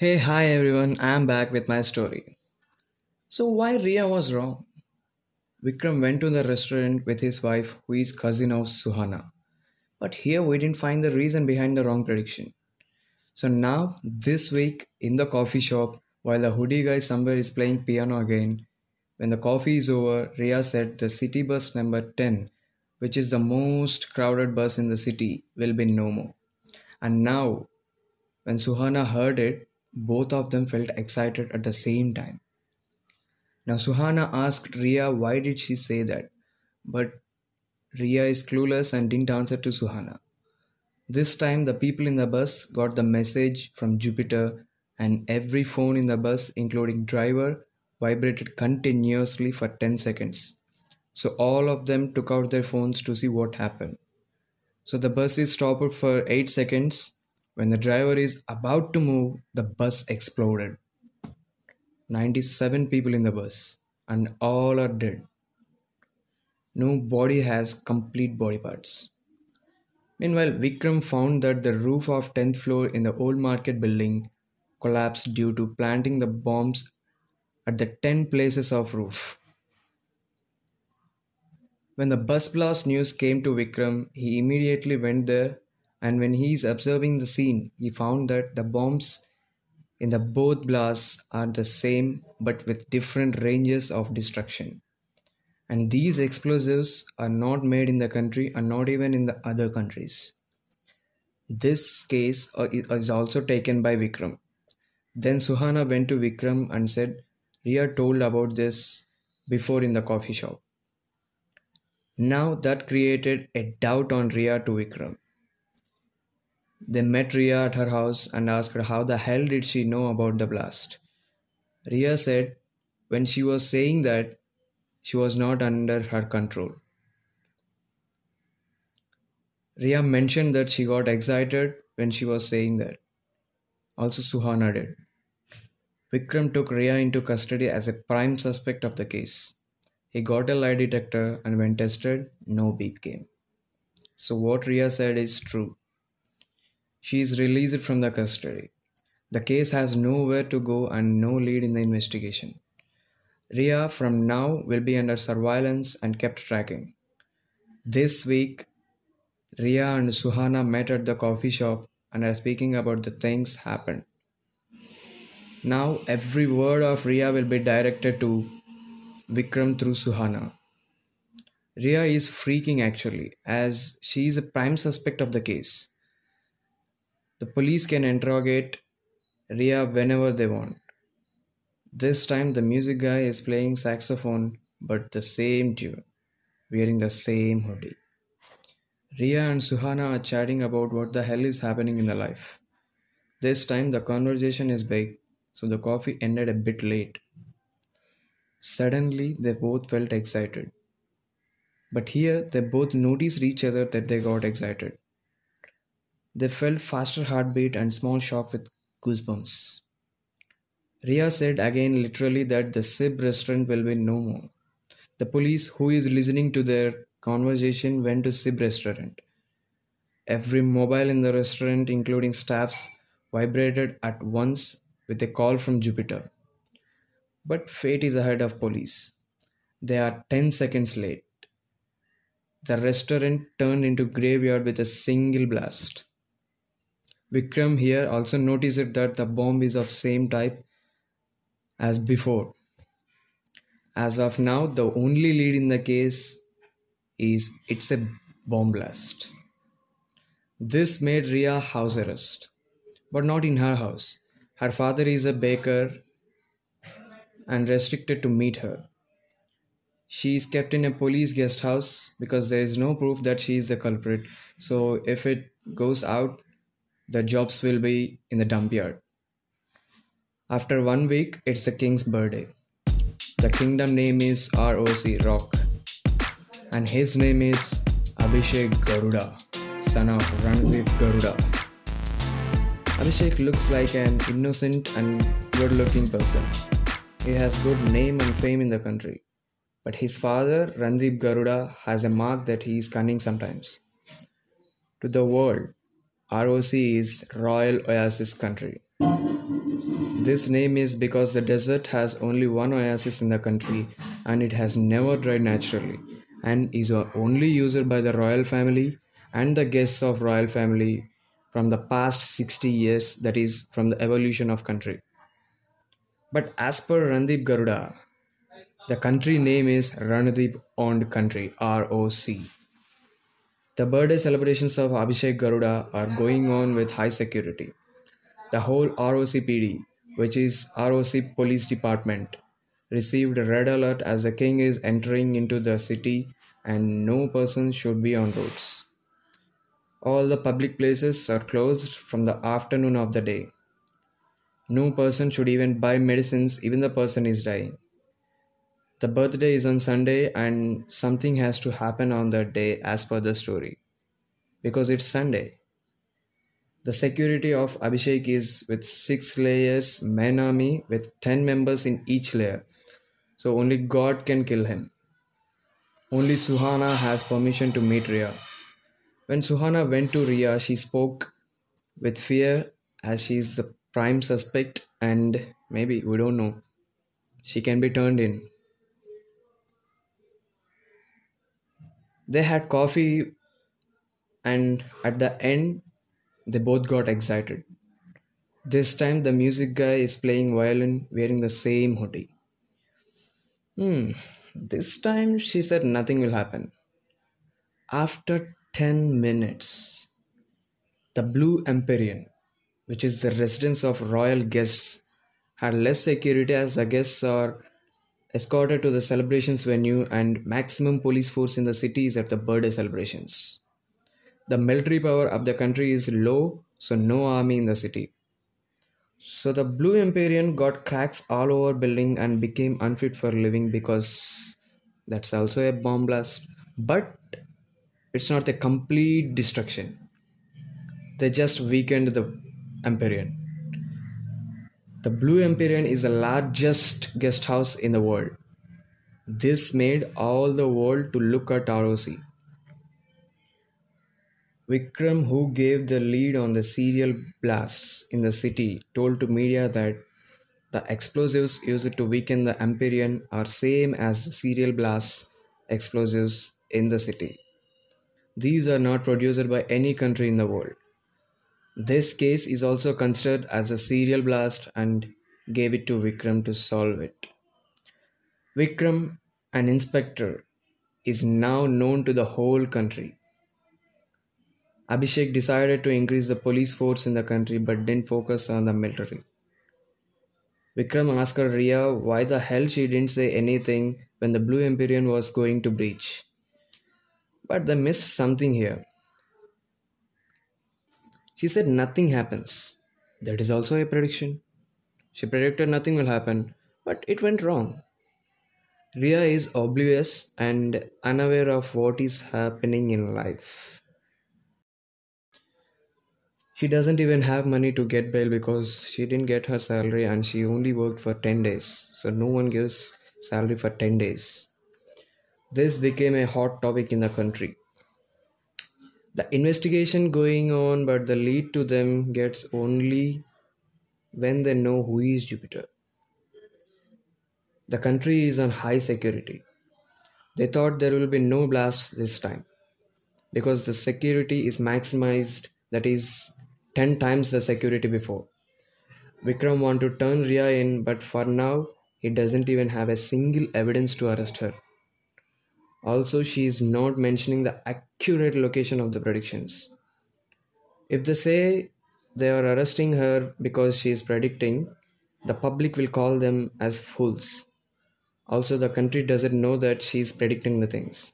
Hey, hi everyone, I'm back with my story. So, why Riya was wrong? Vikram went to the restaurant with his wife, who is cousin of Suhana. But here we didn't find the reason behind the wrong prediction. So now, this week, in the coffee shop, while the hoodie guy somewhere is playing piano again, when the coffee is over, Riya said the city bus number 10, which is the most crowded bus in the city, will be no more. And now, when Suhana heard it, both of them felt excited at the same time. Now Suhana asked Riya why did she say that, but Riya is clueless and didn't answer to Suhana. This time the people in the bus got the message from Jupiter, and every phone in the bus, including driver, vibrated continuously for 10 seconds. So all of them took out their phones to see what happened. So the bus is stopped for 8 seconds. When the driver is about to move, the bus exploded. 97 people in the bus, and all are dead. No body has complete body parts. Meanwhile, Vikram found that the roof of 10th floor in the old market building collapsed due to planting the bombs at the 10 places of roof. When the bus blast news came to Vikram, he immediately went there. And when he is observing the scene, he found that the bombs in the both blasts are the same but with different ranges of destruction. And these explosives are not made in the country and not even in the other countries. This case is also taken by Vikram. Then Suhana went to Vikram and said, Riya told about this before in the coffee shop. Now that created a doubt on Riya to Vikram. They met Riya at her house and asked her how the hell did she know about the blast. Riya said when she was saying that, she was not under her control. Riya mentioned that she got excited when she was saying that. Also Suhana did. Vikram took Riya into custody as a prime suspect of the case. He got a lie detector, and when tested, no beep came. So what Riya said is true. She is released from the custody. The case has nowhere to go and no lead in the investigation. Riya from now will be under surveillance and kept tracking. This week, Riya and Suhana met at the coffee shop and are speaking about the things happened. Now every word of Riya will be directed to Vikram through Suhana. Riya is freaking actually, as she is a prime suspect of the case. The police can interrogate Riya whenever they want. This time the music guy is playing saxophone, but the same tune, wearing the same hoodie. Riya and Suhana are chatting about what the hell is happening in the life. This time the conversation is big, so the coffee ended a bit late. Suddenly they both felt excited. But here they both noticed each other that they got excited. They felt faster heartbeat and small shock with goosebumps. Riya said again literally that the Sib restaurant will be no more. The police who is listening to their conversation went to Sib restaurant. Every mobile in the restaurant, including staffs, vibrated at once with a call from Jupiter. But fate is ahead of police. They are 10 seconds late. The restaurant turned into graveyard with a single blast. Vikram here also noticed that the bomb is of same type as before. As of now, the only lead in the case is it's a bomb blast. This made Riya house arrest, but not in her house. Her father is a baker and restricted to meet her. She is kept in a police guest house because there is no proof that she is the culprit. So if it goes out, the jobs will be in the dump yard. After 1 week, it's the king's birthday. The kingdom name is ROC, Rock. And his name is Abhishek Garuda, son of Randeep Garuda. Abhishek looks like an innocent and good-looking person. He has good name and fame in the country. But his father, Randeep Garuda, has a mark that he is cunning sometimes. To the world, ROC is Royal Oasis Country. This name is because the desert has only one oasis in the country and it has never dried naturally and is only used by the royal family and the guests of royal family from the past 60 years, that is, from the evolution of country. But as per Randeep Garuda, the country name is Randeep Owned Country, ROC. The birthday celebrations of Abhishek Garuda are going on with high security. The whole ROCPD, which is ROC Police Department, received a red alert as the king is entering into the city and no person should be on roads. All the public places are closed from the afternoon of the day. No person should even buy medicines, even the person is dying. The birthday is on Sunday and something has to happen on that day as per the story, because it's Sunday. The security of Abhishek is with 6 layers man army with 10 members in each layer. So only God can kill him. Only Suhana has permission to meet Riya. When Suhana went to Riya, she spoke with fear as she is the prime suspect and maybe, we don't know, she can be turned in. They had coffee and at the end, they both got excited. This time the music guy is playing violin wearing the same hoodie. This time she said nothing will happen. After 10 minutes, the Blue Empyrean, which is the residence of royal guests, had less security as the guests are escorted to the celebrations venue and maximum police force in the city is at the birthday celebrations. The military power of the country is low, so no army in the city. So the Blue Empyrean got cracks all over building and became unfit for living because that's also a bomb blast. But it's not a complete destruction. They just weakened the Empyrean. The Blue Empyrean is the largest guest house in the world. This made all the world to look at ROC. Vikram, who gave the lead on the serial blasts in the city, told to media that the explosives used to weaken the Empyrean are same as the serial blasts explosives in the city. These are not produced by any country in the world. This case is also considered as a serial blast and gave it to Vikram to solve it. Vikram, an inspector, is now known to the whole country. Abhishek decided to increase the police force in the country but didn't focus on the military. Vikram asked Riya why the hell she didn't say anything when the Blue Empyrean was going to breach. But they missed something here. She said nothing happens. That is also a prediction. She predicted nothing will happen, but it went wrong. Riya is oblivious and unaware of what is happening in life. She doesn't even have money to get bail because she didn't get her salary and she only worked for 10 days. So no one gives salary for 10 days. This became a hot topic in the country. The investigation going on, but the lead to them gets only when they know who is Jupiter. The country is on high security. They thought there will be no blasts this time because the security is maximized, that is 10 times the security before. Vikram wants to turn Riya in, but for now, he doesn't even have a single evidence to arrest her. Also, she is not mentioning the accurate location of the predictions. If they say they are arresting her because she is predicting, the public will call them as fools. Also, the country doesn't know that she is predicting the things.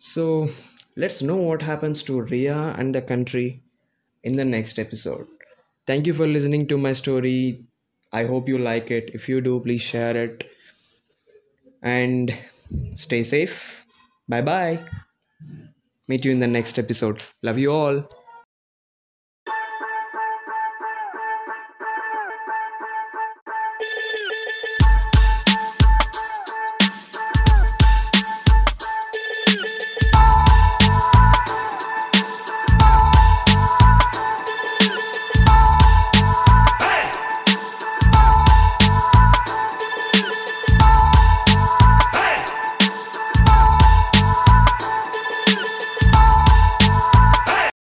So, let's know what happens to Riya and the country in the next episode. Thank you for listening to my story. I hope you like it. If you do, please share it. And stay safe. Bye-bye. Meet you in the next episode. Love you all.